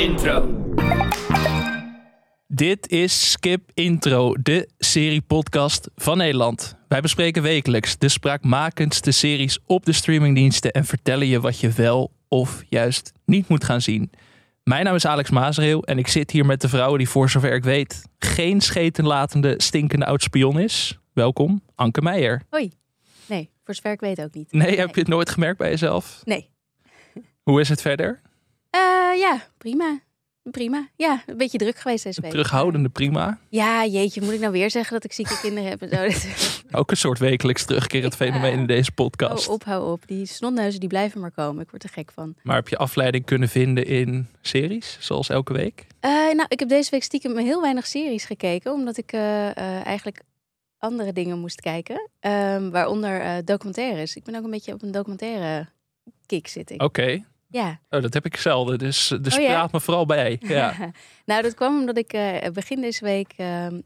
Intro. Dit is Skip Intro, de seriepodcast van Nederland. Wij bespreken wekelijks de spraakmakendste series op de streamingdiensten en vertellen je wat je wel of juist niet moet gaan zien. Mijn naam is Alex Maasreel en ik zit hier met de vrouw die, voor zover ik weet, geen schetenlatende, stinkende oud-spion is. Welkom, Anke Meijer. Hoi. Nee, voor zover ik weet ook niet. Nee, heb je het nooit gemerkt bij jezelf? Nee. Hoe is het verder? Ja, prima. Prima. Ja, een beetje druk geweest deze week. Terughoudende prima. Ja, jeetje, moet ik nou weer zeggen dat ik zieke kinderen heb? Ook een soort wekelijks terugkerend fenomeen in deze podcast. Oh, hou op. Die snotneuzen die blijven maar komen. Ik word er gek van. Maar heb je afleiding kunnen vinden in series, zoals elke week? Nou, ik heb deze week stiekem heel weinig series gekeken, omdat ik eigenlijk andere dingen moest kijken. Waaronder documentaires. Ik ben ook een beetje op een documentaire kick zit ik. Oké. Ja. Oh, dat heb ik zelden, dus praat me vooral bij. Ja. Nou, dat kwam omdat ik begin deze week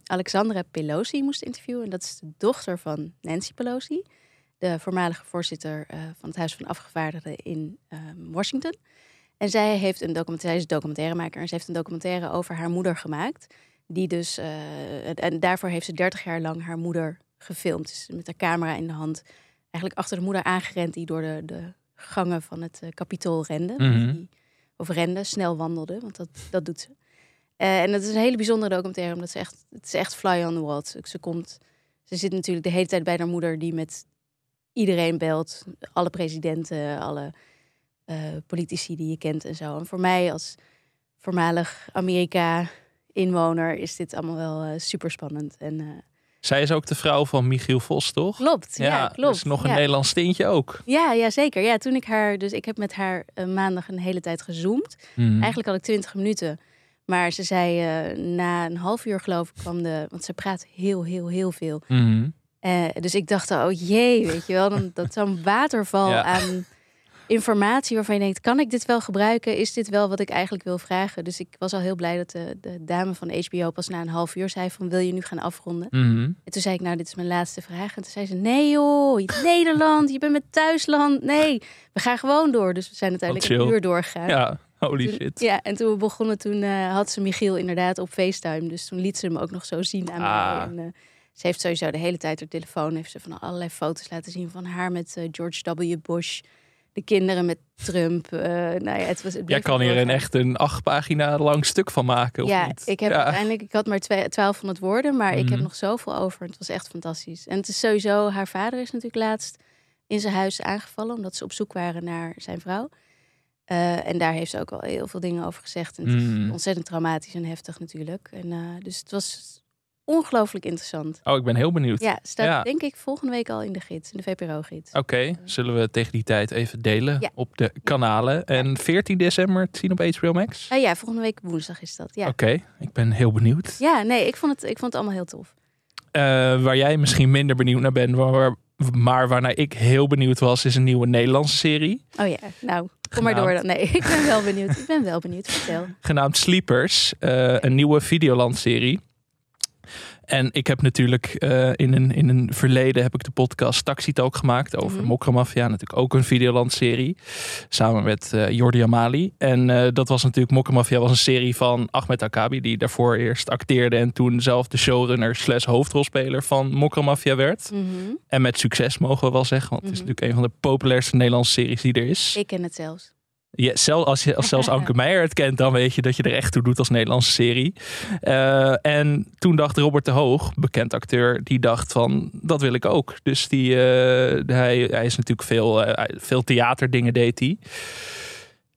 Alexandra Pelosi moest interviewen. En dat is de dochter van Nancy Pelosi, de voormalige voorzitter van het Huis van Afgevaardigden in Washington. En zij heeft zij is documentairemaker en ze heeft een documentaire over haar moeder gemaakt. Die dus, en daarvoor heeft ze 30 jaar lang haar moeder gefilmd. Dus met haar camera in de hand, eigenlijk achter de moeder aangerend die door de gangen van het Capitool renden. Mm-hmm. Of renden, snel wandelden, want dat doet ze. En dat is een hele bijzondere documentaire, omdat het is echt fly on the wall. Ze zit natuurlijk de hele tijd bij haar moeder, die met iedereen belt. Alle presidenten, alle politici die je kent en zo. En voor mij als voormalig Amerika-inwoner is dit allemaal wel super spannend. En zij is ook de vrouw van Michiel Vos, toch? Klopt, ja klopt. Dus nog een Nederlands tintje ook. Ja, zeker. Ja, toen ik heb met haar maandag een hele tijd gezoomd. Mm. Eigenlijk had ik 20 minuten. Maar ze zei, na een half uur geloof ik, want ze praat heel, heel, heel veel. Mm. Dus ik dacht, oh jee, weet je wel, dat zo'n waterval aan informatie waarvan je denkt, kan ik dit wel gebruiken? Is dit wel wat ik eigenlijk wil vragen? Dus ik was al heel blij dat de dame van HBO pas na een half uur zei van, wil je nu gaan afronden? Mm-hmm. En toen zei ik, nou, dit is mijn laatste vraag. En toen zei ze, nee joh, Nederland, je bent met thuisland. Nee, we gaan gewoon door. Dus we zijn uiteindelijk een uur doorgegaan. Ja, holy shit. Ja, en toen we begonnen, had ze Michiel inderdaad op FaceTime. Dus toen liet ze hem ook nog zo zien aan mij. En, ze heeft sowieso de hele tijd haar telefoon, heeft ze van allerlei foto's laten zien van haar met George W. Bush. De kinderen met Trump. Jij kan hier echt een 8 pagina lang stuk van maken, of niet? Uiteindelijk, ik had maar 1200 woorden, maar ik heb nog zoveel over. Het was echt fantastisch. En het is sowieso, haar vader is natuurlijk laatst in zijn huis aangevallen, omdat ze op zoek waren naar zijn vrouw. En daar heeft ze ook al heel veel dingen over gezegd. En het is ontzettend traumatisch en heftig natuurlijk. En, dus het was ongelooflijk interessant. Oh, ik ben heel benieuwd. Ja, staat denk ik volgende week al in de gids, in de VPRO-gids. Oké, zullen we tegen die tijd even delen op de kanalen. Ja. En 14 december te zien op HBO Max? Ja, volgende week woensdag is dat. Ja. Oké, ik ben heel benieuwd. Ja, nee, ik vond het allemaal heel tof. Waar jij misschien minder benieuwd naar bent, maar waarnaar ik heel benieuwd was, is een nieuwe Nederlandse serie. Oh ja, nou, kom maar door dan. Nee, ik ben wel benieuwd. Vertel. Genaamd Sleepers, een nieuwe Videoland-serie. En ik heb natuurlijk in een verleden heb ik de podcast Taxi Talk gemaakt over Mocromaffia. Natuurlijk ook een Videoland-serie. Samen met Jordi Amali. En dat was natuurlijk, Mocromaffia was een serie van Ahmed Akkabi, die daarvoor eerst acteerde en toen zelf de showrunner / hoofdrolspeler van Mocromaffia werd. Mm-hmm. En met succes, mogen we wel zeggen. Want het is natuurlijk een van de populairste Nederlandse series die er is. Ik ken het zelfs. Ja, zelfs Anke Meijer het kent, dan weet je dat je er echt toe doet als Nederlandse serie. En toen dacht Robert de Hoog, bekend acteur, die dacht van, dat wil ik ook. Dus hij is natuurlijk veel theaterdingen deed hij.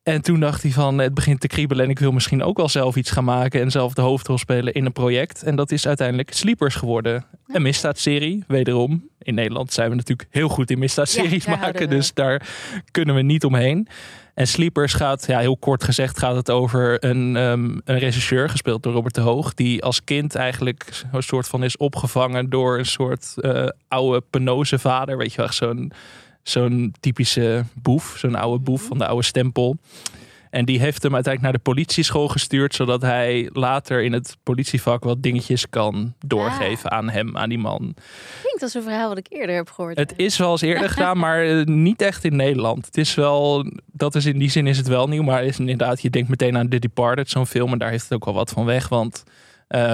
En toen dacht hij van, het begint te kriebelen en ik wil misschien ook wel zelf iets gaan maken en zelf de hoofdrol spelen in een project. En dat is uiteindelijk Sleepers geworden. Een misdaadserie, wederom. In Nederland zijn we natuurlijk heel goed in misdaadseries maken, dus daar kunnen we niet omheen. En Sleepers gaat, heel kort gezegd, gaat het over een regisseur, gespeeld door Robert de Hoog, die als kind eigenlijk een soort van is opgevangen door een soort oude penose vader. Weet je wel, zo'n typische boef, zo'n oude boef van de oude stempel. En die heeft hem uiteindelijk naar de politieschool gestuurd, zodat hij later in het politievak wat dingetjes kan doorgeven aan hem, aan die man. Klinkt als een verhaal wat ik eerder heb gehoord. Het is wel eens eerder gedaan, maar niet echt in Nederland. Het is wel, dat is in die zin is het wel nieuw, maar is inderdaad, je denkt meteen aan The Departed, zo'n film, en daar heeft het ook wel wat van weg, want ik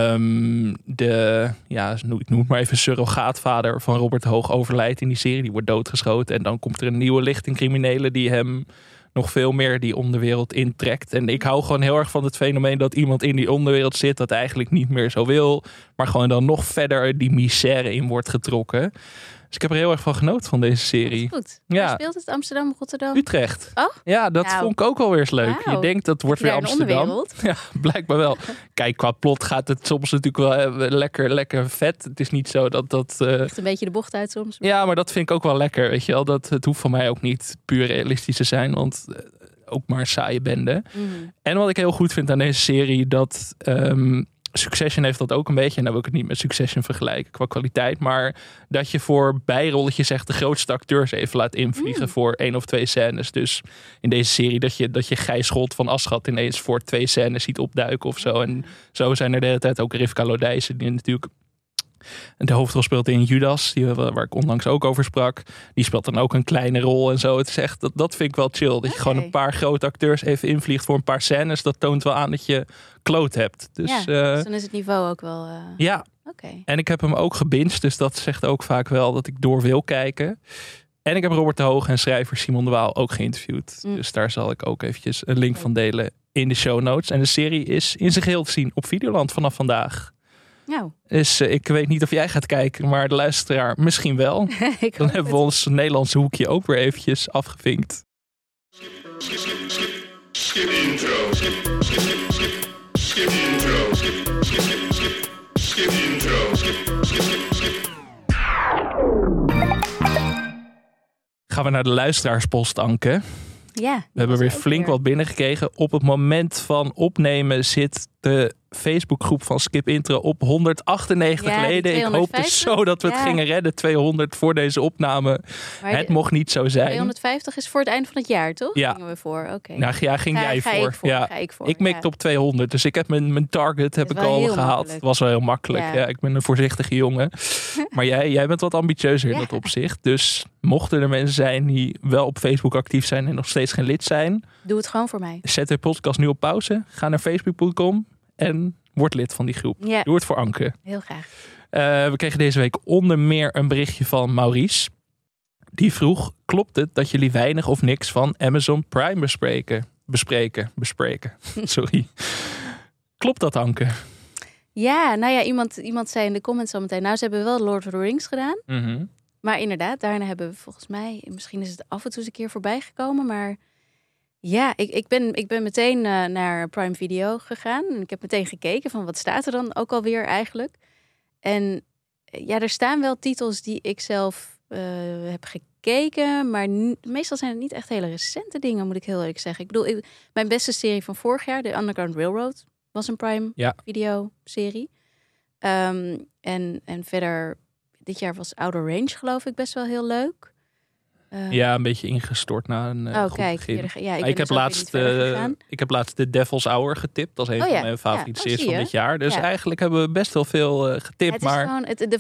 noem het maar even, surrogaatvader van Robert de Hoog overlijdt in die serie. Die wordt doodgeschoten en dan komt er een nieuwe lichting criminelen die hem nog veel meer die onderwereld intrekt. En ik hou gewoon heel erg van het fenomeen dat iemand in die onderwereld zit dat eigenlijk niet meer zo wil, maar gewoon dan nog verder die misère in wordt getrokken. Dus ik heb er heel erg van genoten van deze serie. Goed. Ja. Waar speelt het? Amsterdam, Rotterdam? Utrecht. Oh? Ja, dat vond ik ook alweer eens leuk. Wow. Je denkt, dat wordt weer Amsterdam. Ja, blijkbaar wel. Kijk, qua plot gaat het soms natuurlijk wel lekker vet. Het is niet zo dat... Echt een beetje de bocht uit soms. Ja, maar dat vind ik ook wel lekker, weet je wel. Dat, het hoeft van mij ook niet puur realistisch te zijn, want ook maar saaie bende. Mm. En wat ik heel goed vind aan deze serie, dat... Succession heeft dat ook een beetje. En dan wil ik het niet met Succession vergelijken qua kwaliteit. Maar dat je voor bijrolletjes echt de grootste acteurs even laat invliegen voor 1 of 2 scènes. Dus in deze serie dat je Gijs Scholten van Aschat ineens voor 2 scènes ziet opduiken of zo. En zo zijn er de hele tijd ook Rifka Lodeizen, die natuurlijk de hoofdrol speelt in Judas, waar ik onlangs ook over sprak. Die speelt dan ook een kleine rol en zo. Het is echt, dat vind ik wel chill. Dat je gewoon een paar grote acteurs even invliegt voor een paar scènes. Dat toont wel aan dat je kloot hebt. Dus dan is het niveau ook wel... Ja, okay. En ik heb hem ook gebinged. Dus dat zegt ook vaak wel dat ik door wil kijken. En ik heb Robert de Hoog en schrijver Simon de Waal ook geïnterviewd. Mm. Dus daar zal ik ook eventjes een link van delen in de show notes. En de serie is in zijn geheel te zien op Videoland vanaf vandaag. Nou. Dus ik weet niet of jij gaat kijken, maar de luisteraar misschien wel. Dan hebben we ons Nederlandse hoekje ook weer eventjes afgevinkt. Skip intro. Gaan we naar de luisteraarspost, Anke? Ja. We hebben weer flink wat binnengekregen. Op het moment van opnemen zit de Facebookgroep van Skip Intro op 198 leden. Ik hoopte zo dat we het gingen redden. 200 voor deze opname. Maar het mocht niet zo zijn. 250 is voor het eind van het jaar, toch? Ja. Gingen we voor. Okay. Nou, Ga ik voor. Ik mikte op 200. Dus ik heb mijn target heb ik al gehaald. Het was wel heel makkelijk. Ja. Ja, ik ben een voorzichtige jongen. Maar jij bent wat ambitieuzer in dat opzicht. Dus mochten er mensen zijn die wel op Facebook actief zijn en nog steeds geen lid zijn, doe het gewoon voor mij. Zet de podcast nu op pauze. Ga naar facebook.com. En word lid van die groep. Yeah. Doe het voor Anke. Heel graag. We kregen deze week onder meer een berichtje van Maurice. Die vroeg, klopt het dat jullie weinig of niks van Amazon Prime bespreken? Sorry. Klopt dat, Anke? Ja, nou ja, iemand zei in de comments al meteen, nou, ze hebben wel Lord of the Rings gedaan. Mm-hmm. Maar inderdaad, daarna hebben we volgens mij, misschien is het af en toe eens een keer voorbij gekomen, maar... Ja, ik ben meteen naar Prime Video gegaan. En ik heb meteen gekeken van wat staat er dan ook alweer eigenlijk. En ja, er staan wel titels die ik zelf heb gekeken. Maar meestal zijn het niet echt hele recente dingen, moet ik heel eerlijk zeggen. Ik bedoel, mijn beste serie van vorig jaar, de Underground Railroad, was een Prime Video serie. En verder, dit jaar was Outer Range geloof ik best wel heel leuk. Ja, een beetje ingestort na een goed begin. Ik heb laatst de Devil's Hour getipt. Dat is een van mijn favoriete series van dit jaar. Dus eigenlijk hebben we best wel veel getipt.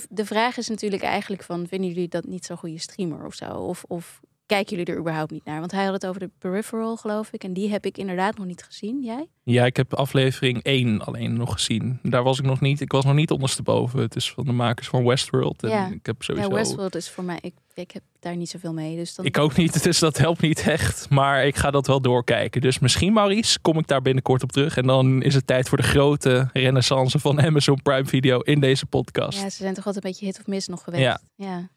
De vraag is natuurlijk eigenlijk van, vinden jullie dat niet zo'n goede streamer of zo? Of kijken jullie er überhaupt niet naar? Want hij had het over de Peripheral, geloof ik. En die heb ik inderdaad nog niet gezien. Jij? Ja, ik heb aflevering 1 alleen nog gezien. Daar was ik nog niet. Ik was nog niet ondersteboven. Het is van de makers van Westworld. En ik heb sowieso... Westworld is voor mij... Ik heb daar niet zoveel mee. Dus dan... Ik ook niet, dus dat helpt niet echt. Maar ik ga dat wel doorkijken. Dus misschien, Maurice, kom ik daar binnenkort op terug. En dan is het tijd voor de grote renaissance van Amazon Prime Video in deze podcast. Ja, ze zijn toch altijd een beetje hit of miss nog geweest. Ja.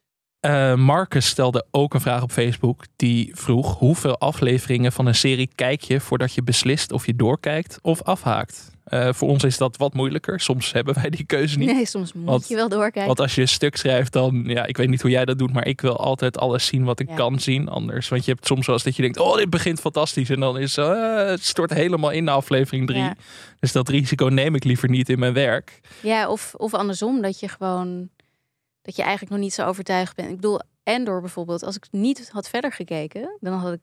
Marcus stelde ook een vraag op Facebook. Die vroeg, hoeveel afleveringen van een serie kijk je voordat je beslist of je doorkijkt of afhaakt? Voor ons is dat wat moeilijker. Soms hebben wij die keuze niet. Nee, soms moet je wel doorkijken. Want als je een stuk schrijft, dan... Ja, ik weet niet hoe jij dat doet, maar ik wil altijd alles zien wat ik kan zien anders. Want je hebt soms wel eens dat je denkt, oh, dit begint fantastisch. En dan is het stort helemaal in de aflevering 3. Ja. Dus dat risico neem ik liever niet in mijn werk. Ja, of andersom, dat je gewoon... Dat je eigenlijk nog niet zo overtuigd bent. Ik bedoel, Andor bijvoorbeeld. Als ik niet had verder gekeken, dan had ik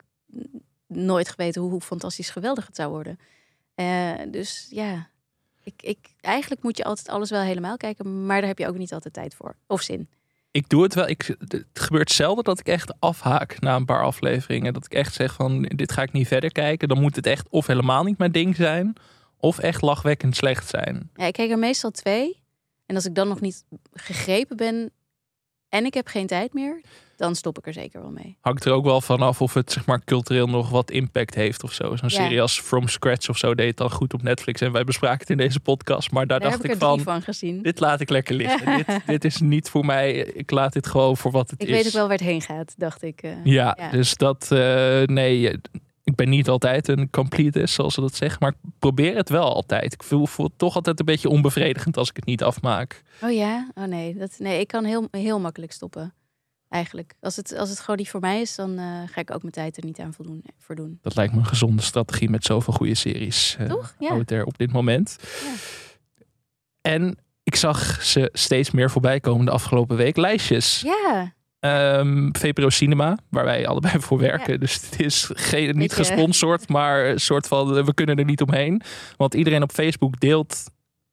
nooit geweten hoe fantastisch geweldig het zou worden. Dus ja, eigenlijk moet je altijd alles wel helemaal kijken, maar daar heb je ook niet altijd tijd voor of zin. Ik doe het wel. Het gebeurt zelden dat ik echt afhaak na een paar afleveringen. Dat ik echt zeg van, dit ga ik niet verder kijken. Dan moet het echt of helemaal niet mijn ding zijn, of echt lachwekkend slecht zijn. Ja, ik kijk er meestal 2. En als ik dan nog niet gegrepen ben en ik heb geen tijd meer, dan stop ik er zeker wel mee. Hangt er ook wel vanaf of het zeg maar cultureel nog wat impact heeft of zo. Zo'n serie als From Scratch of zo deed het dan goed op Netflix. En wij bespraken het in deze podcast. Maar daar dacht ik van gezien. Dit laat ik lekker liggen. Dit is niet voor mij. Ik laat dit gewoon voor wat het is. Ik weet ook wel waar het heen gaat, dacht ik. Dus dat... ik ben niet altijd een completist, zoals ze dat zeggen. Maar ik probeer het wel altijd. Ik voel het toch altijd een beetje onbevredigend als ik het niet afmaak. Oh ja? Oh nee. Ik kan heel makkelijk stoppen. Eigenlijk. Als het gewoon niet voor mij is, dan ga ik ook mijn tijd er niet aan voldoen. Dat lijkt me een gezonde strategie met zoveel goede series. Toch? Ja. Op dit moment. Ja. En ik zag ze steeds meer voorbij komen de afgelopen week. Lijstjes. Ja. VPRO Cinema, waar wij allebei voor werken. Ja. Dus het is niet gesponsord, maar een soort van, we kunnen er niet omheen. Want iedereen op Facebook deelt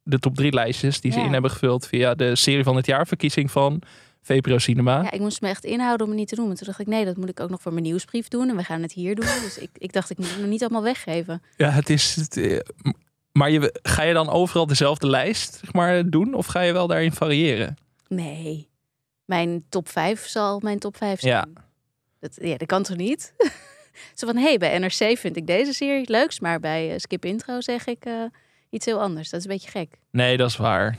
de top 3 lijstjes die ze in hebben gevuld via de serie van het jaar verkiezing van VPRO Cinema. Ja, ik moest me echt inhouden om het niet te noemen. Toen dacht ik, nee, dat moet ik ook nog voor mijn nieuwsbrief doen. En we gaan het hier doen. Dus ik dacht, ik moet het nog niet allemaal weggeven. Ja, het is... Maar ga je dan overal dezelfde lijst zeg maar, doen? Of ga je wel daarin variëren? Nee. Mijn top 5 zal mijn top 5 zijn. Ja. Dat kan toch niet? Zo van, bij NRC vind ik deze serie leuks, maar bij Skip Intro zeg ik iets heel anders. Dat is een beetje gek. Nee, dat is waar.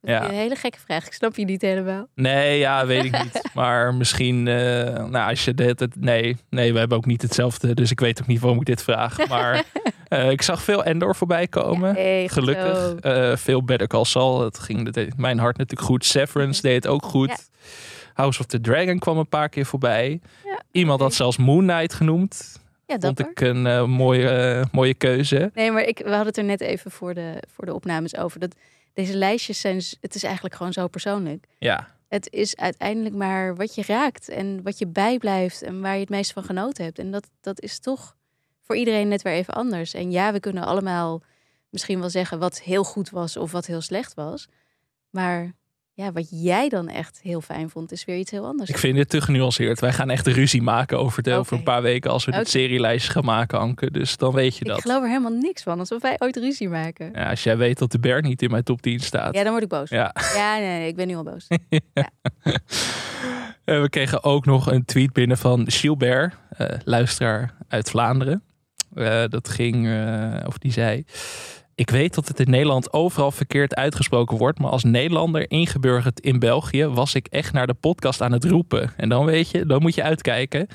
Dat is een hele gekke vraag. Ik snap je niet helemaal. Nee, ja, weet ik niet. Maar misschien, als je dit... Nee, we hebben ook niet hetzelfde, dus ik weet ook niet waarom ik dit vraag. Maar ik zag veel Endor voorbij komen. Ja, gelukkig. Veel Better Call Saul. Dat deed mijn hart natuurlijk goed. Severance deed het ook goed. Ja. House of the Dragon kwam een paar keer voorbij. Ja, iemand had zelfs Moon Knight genoemd. Ja, dat vond ik een mooie keuze. Nee, maar we hadden het er net even voor de opnames over. Dat deze lijstjes zijn... Het is eigenlijk gewoon zo persoonlijk. Ja. Het is uiteindelijk maar wat je raakt en wat je bijblijft en waar je het meest van genoten hebt. En dat is toch voor iedereen net weer even anders. En ja, we kunnen allemaal misschien wel zeggen wat heel goed was of wat heel slecht was. Maar... Ja, wat jij dan echt heel fijn vond, is weer iets heel anders. Ik vind dit te genuanceerd. Wij gaan echt ruzie maken over het over een paar weken... als we dit serielijstje gaan maken, Anke. Dus dan weet je dat. Ik geloof er helemaal niks van, alsof wij ooit ruzie maken. Ja, als jij weet dat de Bert niet in mijn top 10 staat. Ja, dan word ik boos. Ja, nee, ik ben nu al boos. Ja. We kregen ook nog een tweet binnen van Gilbert, luisteraar uit Vlaanderen. Die zei... Ik weet dat het in Nederland overal verkeerd uitgesproken wordt... maar als Nederlander ingeburgerd in België... was ik echt naar de podcast aan het roepen. En dan weet je, dan moet je uitkijken...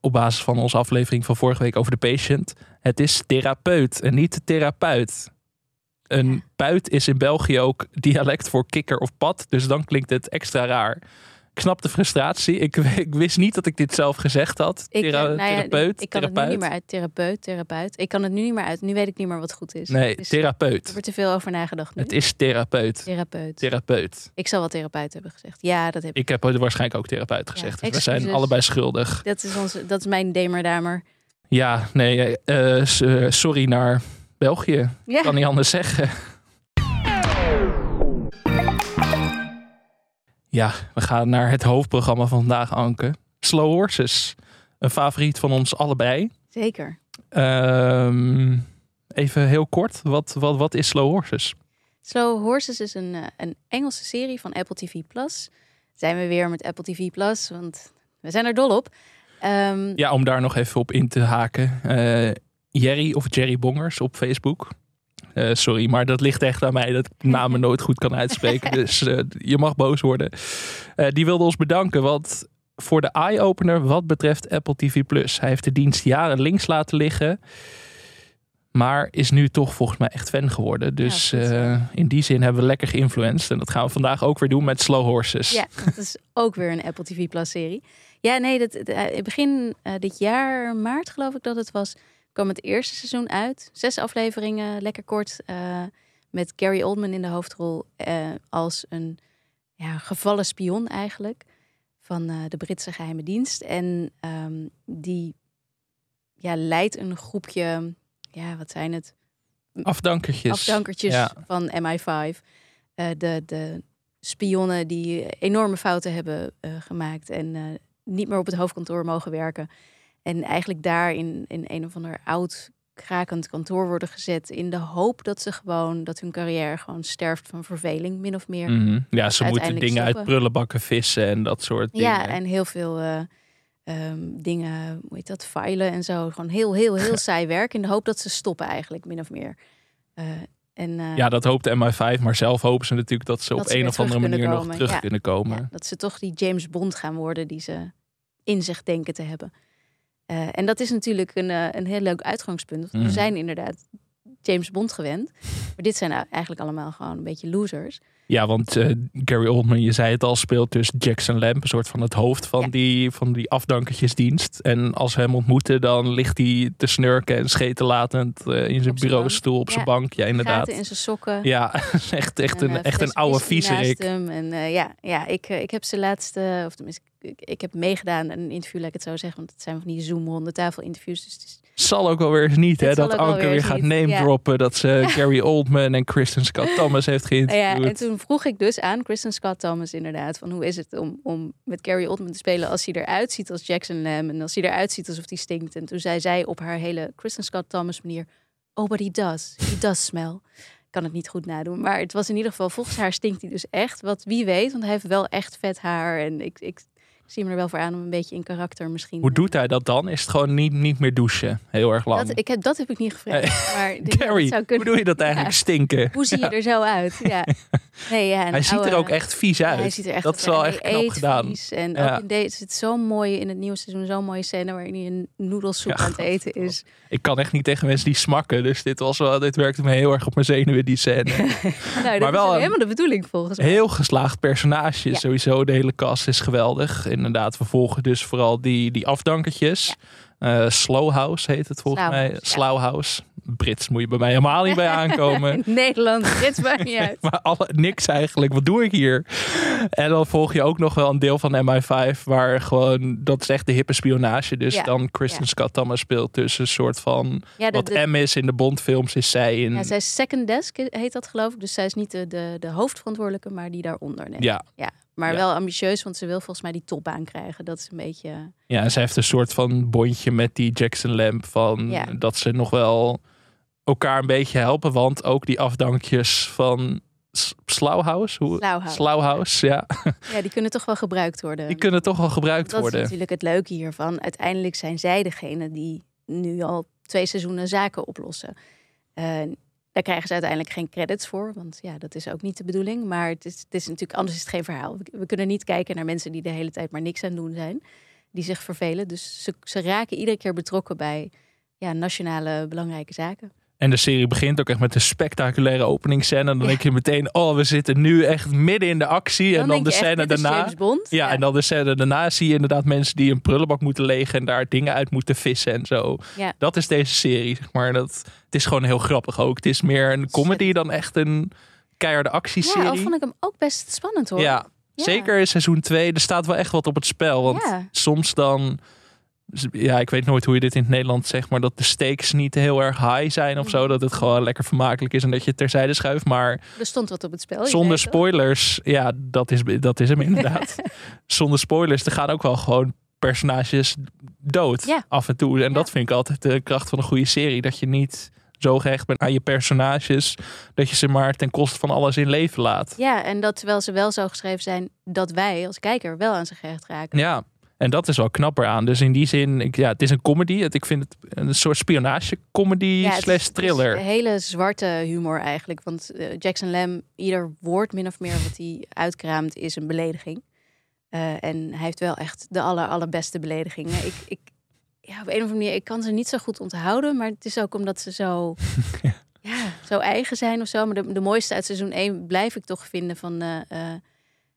op basis van onze aflevering van vorige week over de patient... het is therapeut en niet therapeut. Een puit is in België ook dialect voor kikker of pad... dus dan klinkt het extra raar. Ik snap de frustratie. Ik wist niet dat ik dit zelf gezegd had. Ik kan het nu niet meer uit. Therapeut. Ik kan het nu niet meer uit. Nu weet ik niet meer wat goed is. Nee, dus therapeut. Er wordt te veel over nagedacht nu. Het is therapeut. Therapeut. Ik zal wel therapeut hebben gezegd. Ja, dat heb ik. Ik heb waarschijnlijk ook therapeut gezegd. Ja, dus we zijn allebei schuldig. Dat is mijn demerdamer. Ja, nee. Sorry naar België. Ja. Ik kan niet anders zeggen. Ja, we gaan naar het hoofdprogramma van vandaag, Anke. Slow Horses. Een favoriet van ons allebei. Zeker. Even heel kort, wat is Slow Horses? Slow Horses is een Engelse serie van Apple TV+. Zijn we weer met Apple TV+, want we zijn er dol op. Om daar nog even op in te haken. Jerry of Jerry Bongers op Facebook... sorry, maar dat ligt echt aan mij dat ik namen nooit goed kan uitspreken. Dus je mag boos worden. Die wilde ons bedanken, want voor de eye-opener wat betreft Apple TV+. Hij heeft de dienst jaren links laten liggen. Maar is nu toch volgens mij echt fan geworden. Dus in die zin hebben we lekker geïnfluenced. En dat gaan we vandaag ook weer doen met Slow Horses. Ja, dat is ook weer een Apple TV+ serie. Ja, nee, begin dit jaar maart geloof ik dat het was... kwam het eerste seizoen uit. 6 afleveringen, lekker kort. Met Gary Oldman in de hoofdrol. Als een gevallen spion eigenlijk. Van de Britse geheime dienst. En die ja, leidt een groepje, ja, wat zijn het? Afdankertjes. Afdankertjes, ja. Van MI5. De spionnen die enorme fouten hebben gemaakt en niet meer op het hoofdkantoor mogen werken. En eigenlijk daar in een of ander oud krakend kantoor worden gezet in de hoop dat ze gewoon, dat hun carrière gewoon sterft van verveling, min of meer. Mm-hmm. Ja, ze moeten dingen stoppen. Uit prullenbakken vissen en dat soort dingen. Ja, en heel veel dingen, hoe heet dat, filen en zo. Gewoon heel saai werk in de hoop dat ze stoppen eigenlijk, min of meer. Ja, dat hoopt MI5, maar zelf hopen ze natuurlijk dat ze op een of andere manier nog terug kunnen komen. Ja, dat ze toch die James Bond gaan worden die ze in zich denken te hebben. En dat is natuurlijk een heel leuk uitgangspunt. We zijn inderdaad James Bond gewend. Maar dit zijn eigenlijk allemaal gewoon een beetje losers. Ja, want Gary Oldman, je zei het al, speelt dus Jackson Lamb. Een soort van het hoofd van die afdankertjesdienst. En als we hem ontmoeten, dan ligt hij te snurken en schetenlatend in zijn bureaustoel op zijn bank. Ja, inderdaad. Gaten in zijn sokken. Ja, echt een oude viezerik. Ik heb zijn laatste, of tenminste, ik heb meegedaan aan een interview, laat ik het zo zeggen. Want het zijn van die Zoom-ronde tafelinterviews. Dus het is... Zal ook alweer eens niet, hè? Dat Anke weer gaat name-droppen. Ja. Dat ze Gary Oldman en Kristen Scott Thomas heeft geïnterviewd. Ja, en toen vroeg ik dus aan Kristen Scott Thomas inderdaad... van hoe is het om met Gary Oldman te spelen als hij eruit ziet als Jackson Lamb... en als hij eruit ziet alsof hij stinkt. En toen zei zij op haar hele Kristen Scott Thomas manier... Oh, but he does. He does smell. Ik kan het niet goed nadoen. Maar het was in ieder geval, volgens haar stinkt hij dus echt. Wat wie weet, want hij heeft wel echt vet haar. En ik zie me er wel voor aan om een beetje in karakter misschien... Hoe doet hij dat dan? Is het gewoon niet meer douchen? Heel erg lang. Dat heb ik niet gevraagd. Maar Gary, hoe doe je dat eigenlijk stinken? Hoe zie je er zo uit? Ja. Nee, ja, hij ziet er ook echt vies uit. Ja, hij ziet er echt dat is wel echt knap gedaan. Vies. En ook in deze zit zo'n mooie, in het nieuwe seizoen, zo'n mooie scène... waarin hij een noedelsoep aan het eten is. Ik kan echt niet tegen mensen die smakken. Dus dit werkte me heel erg op mijn zenuwen, die scène. Nou, dat is helemaal de bedoeling volgens mij. Heel geslaagd personage. Ja. Sowieso, de hele cast is geweldig... Inderdaad, we volgen dus vooral die afdankertjes. Ja. Slough House heet het volgens mij. Slough House. Brits moet je bij mij helemaal niet bij aankomen. Nederland, Brits maakt niet uit. Maar niks eigenlijk. Wat doe ik hier? En dan volg je ook nog wel een deel van MI5... waar gewoon, dat is echt de hippe spionage. Dus dan Kristen Scott Thomas speelt dus een soort van... Ja, wat M is in de Bondfilms, is zij in... Ja, zij is second desk, heet dat geloof ik. Dus zij is niet de hoofdverantwoordelijke, maar die daaronder neemt. Ja. Maar wel ambitieus, want ze wil volgens mij die topbaan krijgen. Dat is een beetje... Ja, en ze heeft een soort van bondje met die Jackson Lamb... van dat ze nog wel elkaar een beetje helpen. Want ook die afdankjes van Slough House... Slough House, ja. Ja, die kunnen toch wel gebruikt worden. Dat is natuurlijk het leuke hiervan. Uiteindelijk zijn zij degene die nu al 2 seizoenen zaken oplossen. Daar krijgen ze uiteindelijk geen credits voor. Want ja, dat is ook niet de bedoeling. Maar het is natuurlijk, anders is het geen verhaal. We kunnen niet kijken naar mensen die de hele tijd maar niks aan doen zijn. Die zich vervelen. Dus ze raken iedere keer betrokken bij nationale belangrijke zaken. En de serie begint ook echt met een spectaculaire openingsscène. En dan denk je meteen, we zitten nu echt midden in de actie. En dan de scène daarna. James Bond. Ja, en dan de scène daarna zie je inderdaad mensen die een prullenbak moeten legen. En daar dingen uit moeten vissen en zo. Ja. Dat is deze serie, zeg maar. Het is gewoon heel grappig ook. Het is meer een comedy dan echt een keiharde actieserie. Ja, al vond ik hem ook best spannend hoor. Ja, zeker in seizoen 2. Er staat wel echt wat op het spel. Want soms dan... Ja, ik weet nooit hoe je dit in het Nederland zegt... maar dat de stakes niet heel erg high zijn of zo. Dat het gewoon lekker vermakelijk is en dat je het terzijde schuift. Maar er stond wat op het spel. Zonder spoilers, dat is hem inderdaad. Zonder spoilers, er gaan ook wel gewoon personages dood af en toe. En dat vind ik altijd de kracht van een goede serie. Dat je niet zo gehecht bent aan je personages... dat je ze maar ten koste van alles in leven laat. Ja, en dat terwijl ze wel zo geschreven zijn... dat wij als kijker wel aan ze gehecht raken. Ja. En dat is wel knapper aan. Dus in die zin, het is een comedy. Ik vind het een soort spionagecomedy /thriller. Het is hele zwarte humor eigenlijk. Want Jackson Lamb, ieder woord min of meer wat hij uitkraamt is een belediging. En hij heeft wel echt de allerbeste beledigingen. Op een of andere manier, ik kan ze niet zo goed onthouden. Maar het is ook omdat ze zo, zo eigen zijn of zo. Maar de mooiste uit seizoen 1 blijf ik toch vinden van...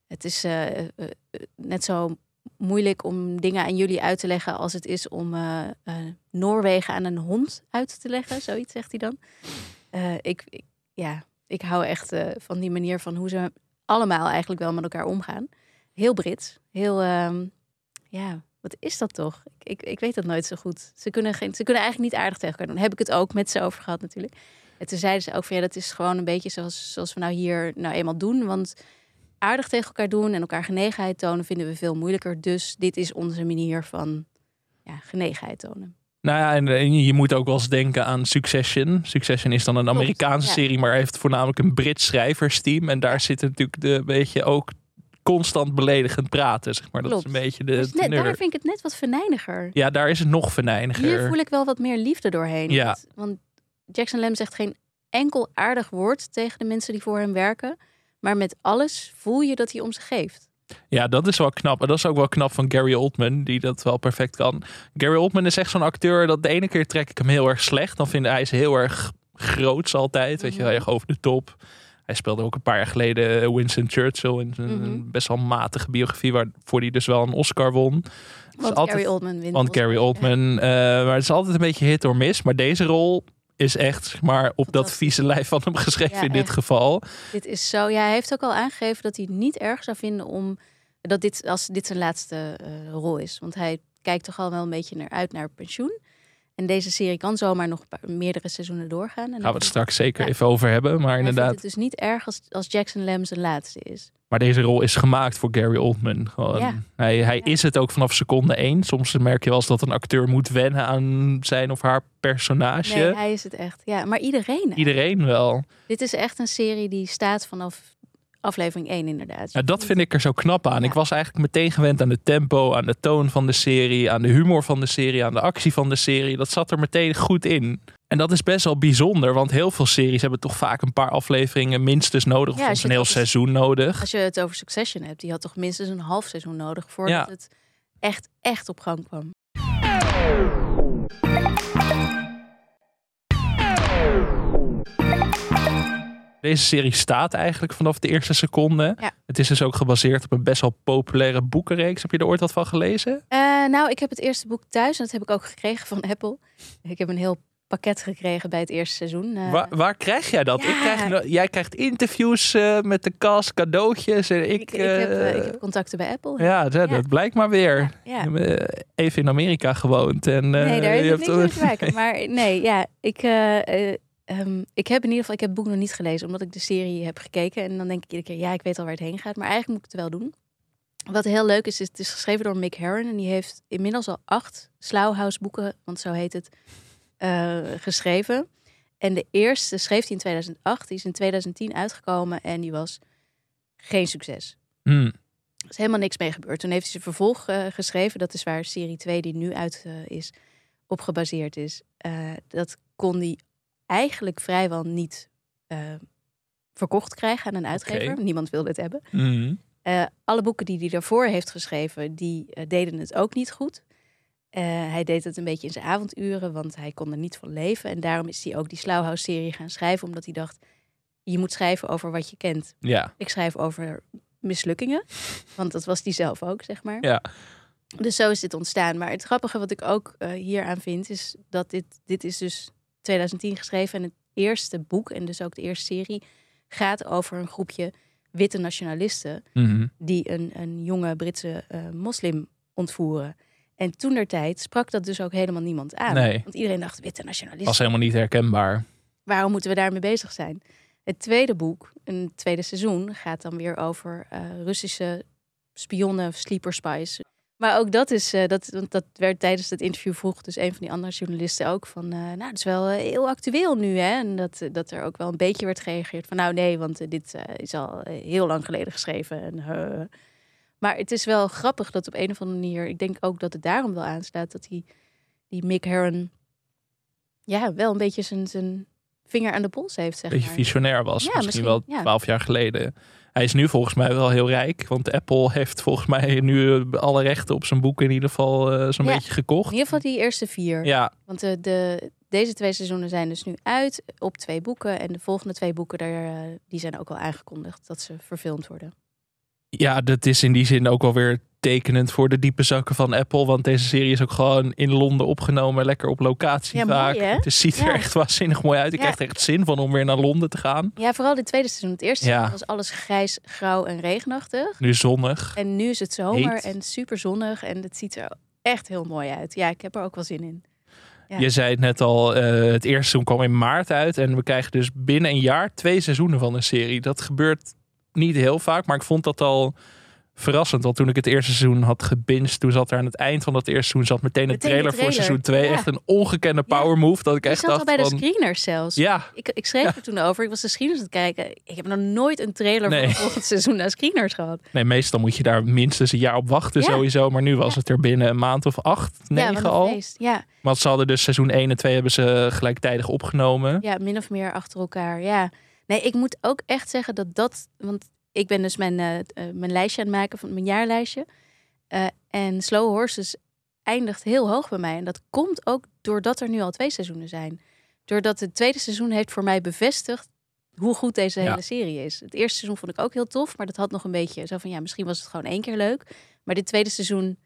het is net zo... moeilijk om dingen aan jullie uit te leggen... als het is om Noorwegen aan een hond uit te leggen. Zoiets zegt hij dan. Ik hou echt van die manier van hoe ze allemaal eigenlijk wel met elkaar omgaan. Heel Brits. Heel, Wat is dat toch? Ik weet dat nooit zo goed. Ze kunnen eigenlijk niet aardig tegen elkaar doen. Heb ik het ook met ze over gehad natuurlijk. En toen zeiden ze ook van ja, dat is gewoon een beetje zoals we nou hier nou eenmaal doen. Want aardig tegen elkaar doen en elkaar genegenheid tonen vinden we veel moeilijker. Dus dit is onze manier van ja, genegenheid tonen. Nou ja, en je moet ook wel eens denken aan Succession. Succession is dan een Amerikaanse serie, maar heeft voornamelijk een Brits schrijversteam. En daar zit natuurlijk een beetje ook constant beledigend praten, zeg maar. Klopt. Dat is een beetje de teneur. Daar vind ik het net wat venijniger. Ja, daar is het nog venijniger. Hier voel ik wel wat meer liefde doorheen. Ja. Want Jackson Lamb zegt geen enkel aardig woord tegen de mensen die voor hem werken. Maar met alles voel je dat hij om ze geeft. Ja, dat is wel knap. En dat is ook wel knap van Gary Oldman, die dat wel perfect kan. Gary Oldman is echt zo'n acteur dat de ene keer trek ik hem heel erg slecht. Dan vind hij is heel erg groots altijd. Mm-hmm. Weet je, heel erg over de top. Hij speelde ook een paar jaar geleden Winston Churchill in zijn best wel matige biografie, waarvoor hij dus wel een Oscar won. Want Gary Oldman wint. Maar het is altijd een beetje hit or miss. Maar deze rol is echt zeg maar op dat vieze lijf van hem geschreven in dit geval. Dit is zo. Ja, hij heeft ook al aangegeven dat hij het niet erg zou vinden als dit zijn laatste rol is. Want hij kijkt toch al wel een beetje naar pensioen. En deze serie kan zomaar nog meerdere seizoenen doorgaan. Daar gaan we het straks zeker even over hebben. Maar inderdaad, het is niet erg als Jackson Lamb zijn laatste is. Maar deze rol is gemaakt voor Gary Oldman. Ja. Hij is het ook vanaf seconde 1. Soms merk je wel eens dat een acteur moet wennen aan zijn of haar personage. Nee, hij is het echt. Ja, maar iedereen. Iedereen wel. Dit is echt een serie die staat vanaf aflevering 1 inderdaad. Ja, dat vind ik er zo knap aan. Ja. Ik was eigenlijk meteen gewend aan het tempo, aan de toon van de serie, aan de humor van de serie, aan de actie van de serie. Dat zat er meteen goed in. En dat is best wel bijzonder, want heel veel series hebben toch vaak een paar afleveringen minstens nodig. Ja, of een heel seizoen nodig. Als je het over Succession hebt, die had toch minstens een half seizoen nodig voordat het echt op gang kwam. Deze serie staat eigenlijk vanaf de eerste seconde. Ja. Het is dus ook gebaseerd op een best wel populaire boekenreeks. Heb je er ooit wat van gelezen? Nou, ik heb het eerste boek thuis en dat heb ik ook gekregen van Apple. Ik heb een heel pakket gekregen bij het eerste seizoen. Waar krijg jij dat? Ja. Jij krijgt interviews met de cast, cadeautjes. En ik heb contacten bij Apple. Ja, dat blijkt maar weer. Ja. Even in Amerika gewoond. En, nee, daar heeft het niks mee te maken. Maar nee, ja, ik heb in ieder geval, ik heb het boek nog niet gelezen, omdat ik de serie heb gekeken. En dan denk ik iedere keer, ja, ik weet al waar het heen gaat. Maar eigenlijk moet ik het wel doen. Wat heel leuk is, het is geschreven door Mick Herron. En die heeft inmiddels al 8 Slough House boeken, want zo heet het, geschreven. En de eerste schreef hij in 2008. Die is in 2010 uitgekomen en die was geen succes. Er is helemaal niks mee gebeurd. Toen heeft hij zijn vervolg geschreven. Dat is waar serie 2, die nu uit is, op gebaseerd is. Dat kon hij eigenlijk vrijwel niet verkocht krijgen aan een uitgever. Okay. Niemand wilde het hebben. Alle boeken die hij daarvoor heeft geschreven, die deden het ook niet goed. Hij deed het een beetje in zijn avonduren, want hij kon er niet van leven. En daarom is hij ook die Slough House-serie gaan schrijven, omdat hij dacht, je moet schrijven over wat je kent. Ja. Ik schrijf over mislukkingen, want dat was hij zelf ook, zeg maar. Ja. Dus zo is dit ontstaan. Maar het grappige wat ik ook hieraan vind, is dat dit is dus 2010 geschreven. En het eerste boek, en dus ook de eerste serie, gaat over een groepje witte nationalisten die een jonge Britse moslim ontvoeren. En toentertijd sprak dat dus ook helemaal niemand aan. Nee. Want iedereen dacht, witte nationalisten. Was helemaal niet herkenbaar. Waarom moeten we daarmee bezig zijn? Het tweede boek, een tweede seizoen, gaat dan weer over Russische spionnen, sleeper spies. Maar ook dat is, dat werd tijdens dat interview vroeg dus een van die andere journalisten ook van, nou, dat is wel heel actueel nu, hè? En dat er ook wel een beetje werd gereageerd van, nou nee, want dit is al heel lang geleden geschreven. Maar het is wel grappig dat op een of andere manier, ik denk ook dat het daarom wel aanslaat, dat die Mick Herron wel een beetje zijn vinger aan de pols heeft, zeg maar. Een beetje visionair was, ja, misschien wel 12 jaar geleden. Hij is nu volgens mij wel heel rijk. Want Apple heeft volgens mij nu alle rechten op zijn boek in ieder geval zo'n beetje gekocht. In ieder geval die eerste 4. Ja. Want deze 2 seizoenen zijn dus nu uit op 2 boeken. En de volgende 2 boeken, die zijn ook al aangekondigd dat ze verfilmd worden. Ja, dat is in die zin ook alweer tekenend voor de diepe zakken van Apple. Want deze serie is ook gewoon in Londen opgenomen. Lekker op locatie vaak. Mooi, het ziet er echt waanzinnig mooi uit. Ik krijg er echt zin van om weer naar Londen te gaan. Ja, vooral dit tweede seizoen. Het eerste seizoen was alles grijs, grauw en regenachtig. Nu zonnig. En nu is het zomer en super zonnig. En het ziet er echt heel mooi uit. Ja, ik heb er ook wel zin in. Ja. Je zei het net al, het eerste seizoen kwam in maart uit. En we krijgen dus binnen een jaar 2 seizoenen van een serie. Dat gebeurt niet heel vaak, maar ik vond dat al verrassend. Want toen ik het eerste seizoen had gebinged, toen zat er aan het eind van dat eerste seizoen zat meteen de trailer voor seizoen 2. Ja. Echt een ongekende power move. Dat ik echt zat dacht al bij de screeners zelfs. Ja. Ik schreef er toen over. Ik was de screeners aan het kijken. Ik heb nog nooit een trailer van het volgend seizoen naar screeners gehad. Nee, meestal moet je daar minstens een jaar op wachten sowieso. Maar nu was het er binnen een maand of 8, 9 al. Ja. Want ze hadden dus seizoen 1 en 2 hebben ze gelijktijdig opgenomen. Ja, min of meer achter elkaar. Ja. Nee, ik moet ook echt zeggen dat... Want ik ben dus mijn lijstje aan het maken, van mijn jaarlijstje. En Slow Horses eindigt heel hoog bij mij. En dat komt ook doordat er nu al 2 seizoenen zijn. Doordat het tweede seizoen heeft voor mij bevestigd hoe goed deze hele serie is. Het eerste seizoen vond ik ook heel tof, maar dat had nog een beetje zo van... ja, misschien was het gewoon 1 keer leuk. Maar dit tweede seizoen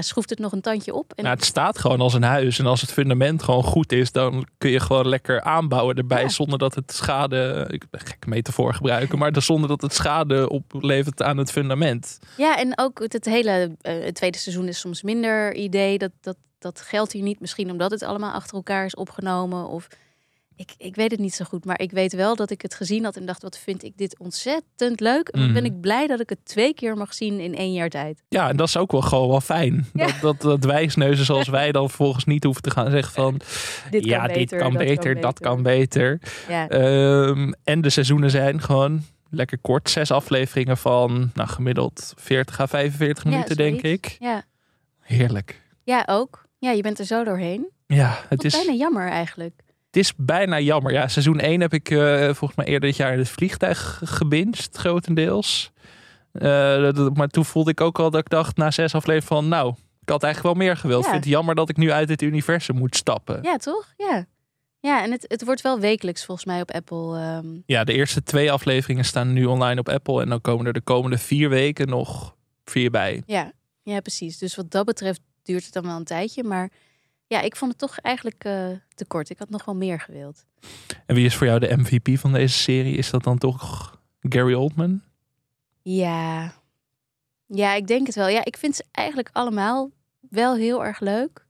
schroeft het nog een tandje op. En het staat gewoon als een huis. En als het fundament gewoon goed is, dan kun je gewoon lekker aanbouwen erbij. Ja. Zonder dat het schade... Ik ben gek metafoor gebruiken. Maar zonder dat het schade oplevert aan het fundament. Ja, en ook het hele het tweede seizoen is soms minder idee. Dat geldt hier niet. Misschien omdat het allemaal achter elkaar is opgenomen. Of ik weet het niet zo goed. Maar ik weet wel dat ik het gezien had en dacht... wat vind ik dit ontzettend leuk. En ben ik blij dat ik het 2 keer mag zien in 1 jaar tijd. Ja, en dat is ook wel gewoon wel fijn. Ja. Dat wijsneuzen zoals wij dan vervolgens niet hoeven te gaan zeggen van... Dit kan beter. En de seizoenen zijn gewoon lekker kort. 6 afleveringen van gemiddeld 40 à 45 minuten, denk ik. Ja. Heerlijk. Ja, ook. Ja, je bent er zo doorheen. Ja, het is bijna jammer eigenlijk. Het is bijna jammer. Ja, seizoen 1 heb ik volgens mij eerder dit jaar in het vliegtuig gebinged, grotendeels. Maar toen voelde ik ook al dat ik dacht na 6 afleveringen van... ik had eigenlijk wel meer gewild. Ik vind het jammer dat ik nu uit dit universum moet stappen. Ja, toch? Ja. Ja, en het wordt wel wekelijks volgens mij op Apple. Ja, de eerste 2 afleveringen staan nu online op Apple. En dan komen er de komende 4 weken nog 4 bij. Ja, precies. Dus wat dat betreft duurt het dan wel een tijdje, maar... Ja, ik vond het toch eigenlijk te kort. Ik had nog wel meer gewild. En wie is voor jou de MVP van deze serie? Is dat dan toch Gary Oldman? Ja, ik denk het wel. Ja, ik vind ze eigenlijk allemaal wel heel erg leuk.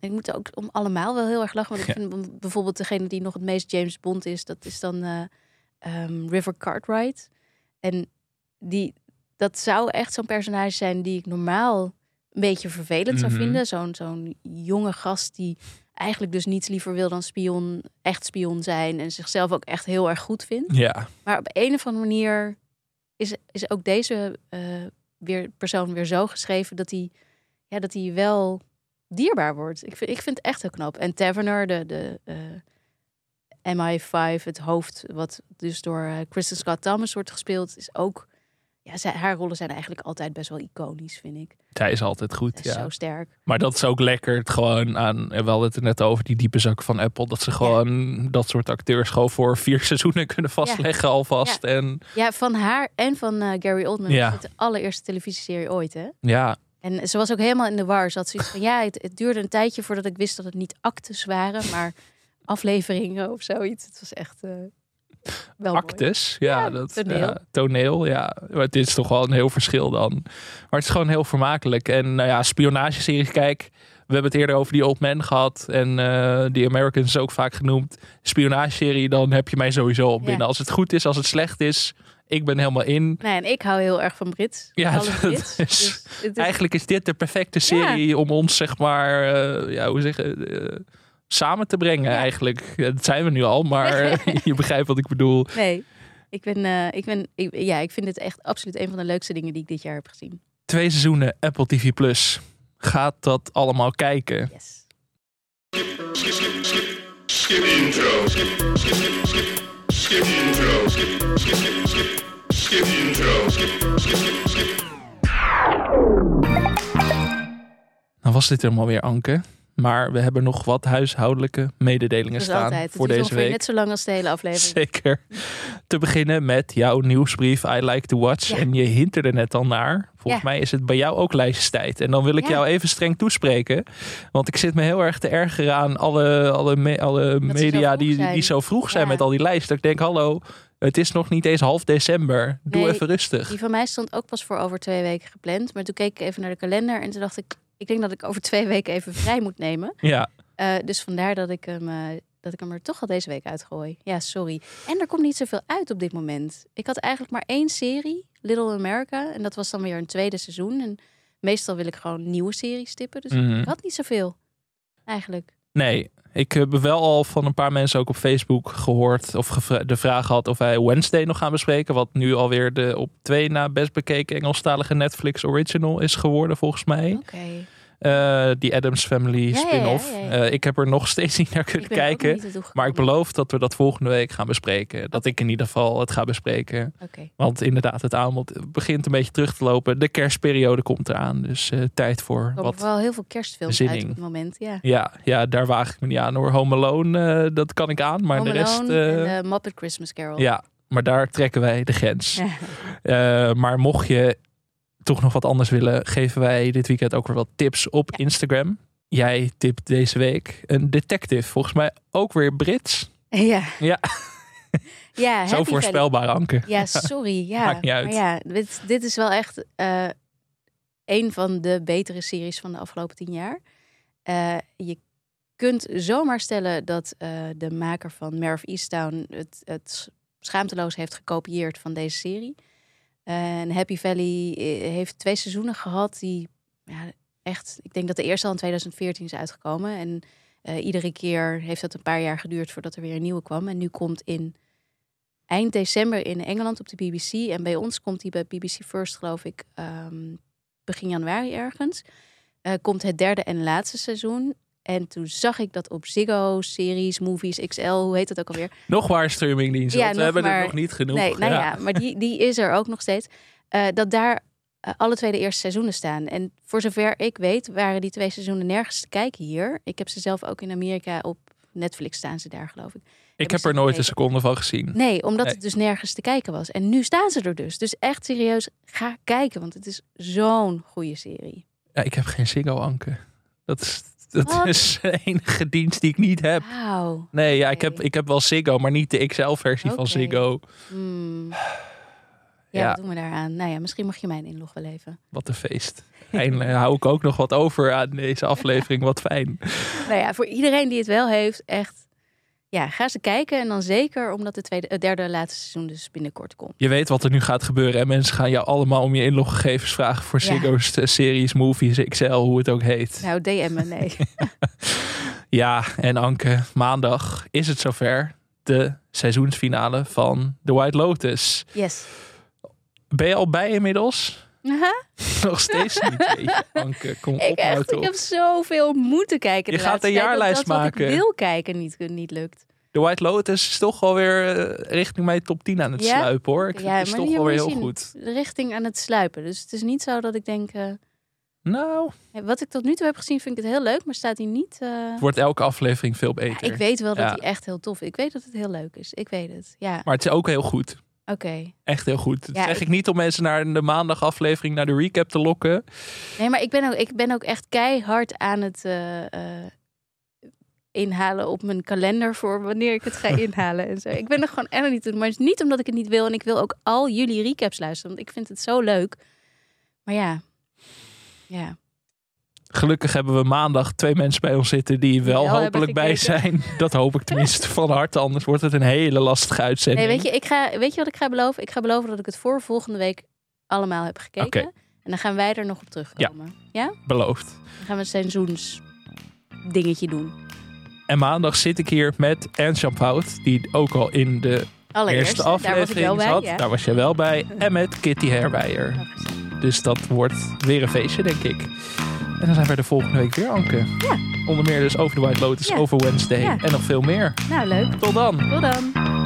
Ik moet ook om allemaal wel heel erg lachen. Want ik vind bijvoorbeeld degene die nog het meest James Bond is... dat is dan River Cartwright. En dat zou echt zo'n personage zijn die ik normaal... een beetje vervelend zou vinden. Zo'n jonge gast die eigenlijk dus niets liever wil dan echt spion zijn. En zichzelf ook echt heel erg goed vindt. Ja. Maar op een of andere manier is ook deze persoon weer zo geschreven... dat hij wel dierbaar wordt. Ik vind het echt heel knap. En Taverner, de MI5, het hoofd... wat dus door Kristen Scott Thomas wordt gespeeld, is ook... Ja, haar rollen zijn eigenlijk altijd best wel iconisch, vind ik. Zij is altijd goed, is zo sterk. Maar dat is ook lekker, het gewoon aan... We hadden het er net over, die diepe zak van Apple... dat ze gewoon dat soort acteurs gewoon voor 4 seizoenen kunnen vastleggen alvast. Ja. En van haar en van Gary Oldman. Ja. De allereerste televisieserie ooit, hè? Ja. En ze was ook helemaal in de war. Ze had zoiets van, het duurde een tijdje voordat ik wist... dat het niet actes waren, maar afleveringen of zoiets. Het was echt... Actes, toneel, maar het is toch wel een heel verschil dan. Maar het is gewoon heel vermakelijk. En nou ja, spionageseries, kijk, we hebben het eerder over die Old Man gehad en die Americans is ook vaak genoemd. Spionageserie, dan heb je mij sowieso op binnen. Als het goed is, als het slecht is, ik ben helemaal in. Nee, en ik hou heel erg van Brits. Ja, Brits. Dus het is... Eigenlijk is dit de perfecte serie om ons, zeg maar, samen te brengen eigenlijk. Dat zijn we nu al, maar je begrijpt wat ik bedoel. Nee, ik vind dit echt absoluut een van de leukste dingen die ik dit jaar heb gezien. 2 seizoenen, Apple TV+. Gaat dat allemaal kijken? Yes. Nou was dit helemaal weer, Anke. Maar we hebben nog wat huishoudelijke mededelingen staan voor deze week. Net zo lang als de hele aflevering. Zeker. Te beginnen met jouw nieuwsbrief I Like to Watch. Ja. En je hint er net al naar. Volgens mij is het bij jou ook lijstjestijd. En dan wil ik jou even streng toespreken. Want ik zit me heel erg te ergeren aan alle media die zo vroeg zijn met al die lijsten. Ik denk, hallo, Het is nog niet eens half december. Doe even rustig. Die van mij stond ook pas voor over 2 weken gepland. Maar toen keek ik even naar de kalender en toen dacht ik... ik denk dat ik over 2 weken even vrij moet nemen. Ja. Dus vandaar dat ik hem er toch al deze week uitgooi. Ja, sorry. En er komt niet zoveel uit op dit moment. Ik had eigenlijk maar 1 serie, Little America. En dat was dan weer een 2e seizoen. En meestal wil ik gewoon nieuwe series tippen. Dus ik had niet zoveel, eigenlijk. Nee, ik heb wel al van een paar mensen ook op Facebook gehoord... of de vraag had of wij Wednesday nog gaan bespreken... wat nu alweer de op 2 na best bekeken Engelstalige Netflix original is geworden, volgens mij. Oké. Die Addams Family spin-off. Ja. Ik heb er nog steeds niet naar kunnen kijken. Maar ik beloof dat we dat volgende week gaan bespreken. Dat ik in ieder geval het ga bespreken. Okay. Want inderdaad, het aanbod begint een beetje terug te lopen. De kerstperiode komt eraan. Dus tijd voor wat bezinning. Er komen wel heel veel kerstfilms uit op het moment. Ja. Ja, daar waag ik me niet aan hoor. Home Alone, dat kan ik aan. Maar Home de rest. En Muppet Christmas Carol. Ja, maar daar trekken wij de grens. Maar mocht je toch nog wat anders willen, geven wij dit weekend ook weer wat tips op Instagram. Jij tipt deze week een detective. Volgens mij ook weer Brits. Ja. Zo voorspelbaar, Anke. Ja, sorry. Ja. Maakt niet uit. Maar dit is wel echt een van de betere series van de afgelopen 10 jaar. Je kunt zomaar stellen dat de maker van Mare of Easttown het schaamteloos heeft gekopieerd van deze serie. En Happy Valley heeft 2 seizoenen gehad die echt... Ik denk dat de eerste al in 2014 is uitgekomen. En iedere keer heeft dat een paar jaar geduurd voordat er weer een nieuwe kwam. En nu komt in eind december in Engeland op de BBC. En bij ons komt die bij BBC First, geloof ik, begin januari ergens. Komt het 3e en laatste seizoen. En toen zag ik dat op Ziggo, series, movies, XL, hoe heet dat ook alweer? Nog maar streamingdienst, we hebben er nog niet genoeg. Nee, maar die is er ook nog steeds. Dat daar alle 2 de eerste seizoenen staan. En voor zover ik weet, waren die 2 seizoenen nergens te kijken hier. Ik heb ze zelf ook in Amerika op Netflix staan ze daar, geloof ik. Ik heb er nooit een seconde van gezien. Nee, omdat het dus nergens te kijken was. En nu staan ze er dus. Dus echt serieus, ga kijken, want het is zo'n goede serie. Ja, ik heb geen Ziggo, Anke. Dat is de enige dienst die ik niet heb. Wow. Nee, ik heb wel Ziggo, maar niet de XL-versie van Ziggo. Ja, wat doen we daaraan? Nou ja, misschien mag je mijn inlog wel even. Wat een feest. Eindelijk hou ik ook nog wat over aan deze aflevering. Wat fijn. Nou ja, voor iedereen die het wel heeft, echt... Ja, ga ze kijken en dan zeker omdat het 3e en laatste seizoen dus binnenkort komt. Je weet wat er nu gaat gebeuren en mensen gaan jou allemaal om je inloggegevens vragen voor Ziggo's, series, movies, XL, hoe het ook heet. Nou, DM me, nee. Ja, en Anke, maandag is het zover. De seizoensfinale van The White Lotus. Yes. Ben je al bij inmiddels? Nog steeds niet. Anke, kom op. Ik heb zoveel moeten kijken. Je gaat een jaarlijst maken. Wat ik wil kijken niet lukt. The White Lotus is toch alweer richting mijn top 10 aan het sluipen hoor. Het is toch alweer heel goed. Richting aan het sluipen. Dus het is niet zo dat ik denk... Nou... Wat ik tot nu toe heb gezien vind ik het heel leuk, maar staat hij niet... Het wordt elke aflevering veel beter. Ik weet wel dat hij echt heel tof is. Ik weet dat het heel leuk is. Ik weet het, Maar het is ook heel goed. Okay. Echt heel goed. Dat zeg ik niet om mensen naar de maandagaflevering, naar de recap te lokken. Nee, maar ik ben ook echt keihard aan het inhalen op mijn kalender voor wanneer ik het ga inhalen. En zo. Ik ben er gewoon echt niet. Maar het is niet omdat ik het niet wil. En ik wil ook al jullie recaps luisteren, want ik vind het zo leuk. Maar ja. Gelukkig hebben we maandag 2 mensen bij ons zitten die wel hopelijk bij zijn. Dat hoop ik tenminste van harte. Anders wordt het een hele lastige uitzending. Nee, weet je wat ik ga beloven? Ik ga beloven dat ik het voor volgende week allemaal heb gekeken. En dan gaan wij er nog op terugkomen. Ja? Beloofd. Dan gaan we een seizoensdingetje doen. En maandag zit ik hier met Anne Champout, die ook al in de eerste aflevering zat. Daar was je wel bij. En met Kitty Herweijer. Dus dat wordt weer een feestje, denk ik. En dan zijn we de volgende week weer, Anke. Ja. Onder meer dus over The White Lotus, over Wednesday en nog veel meer. Nou, leuk. Tot dan.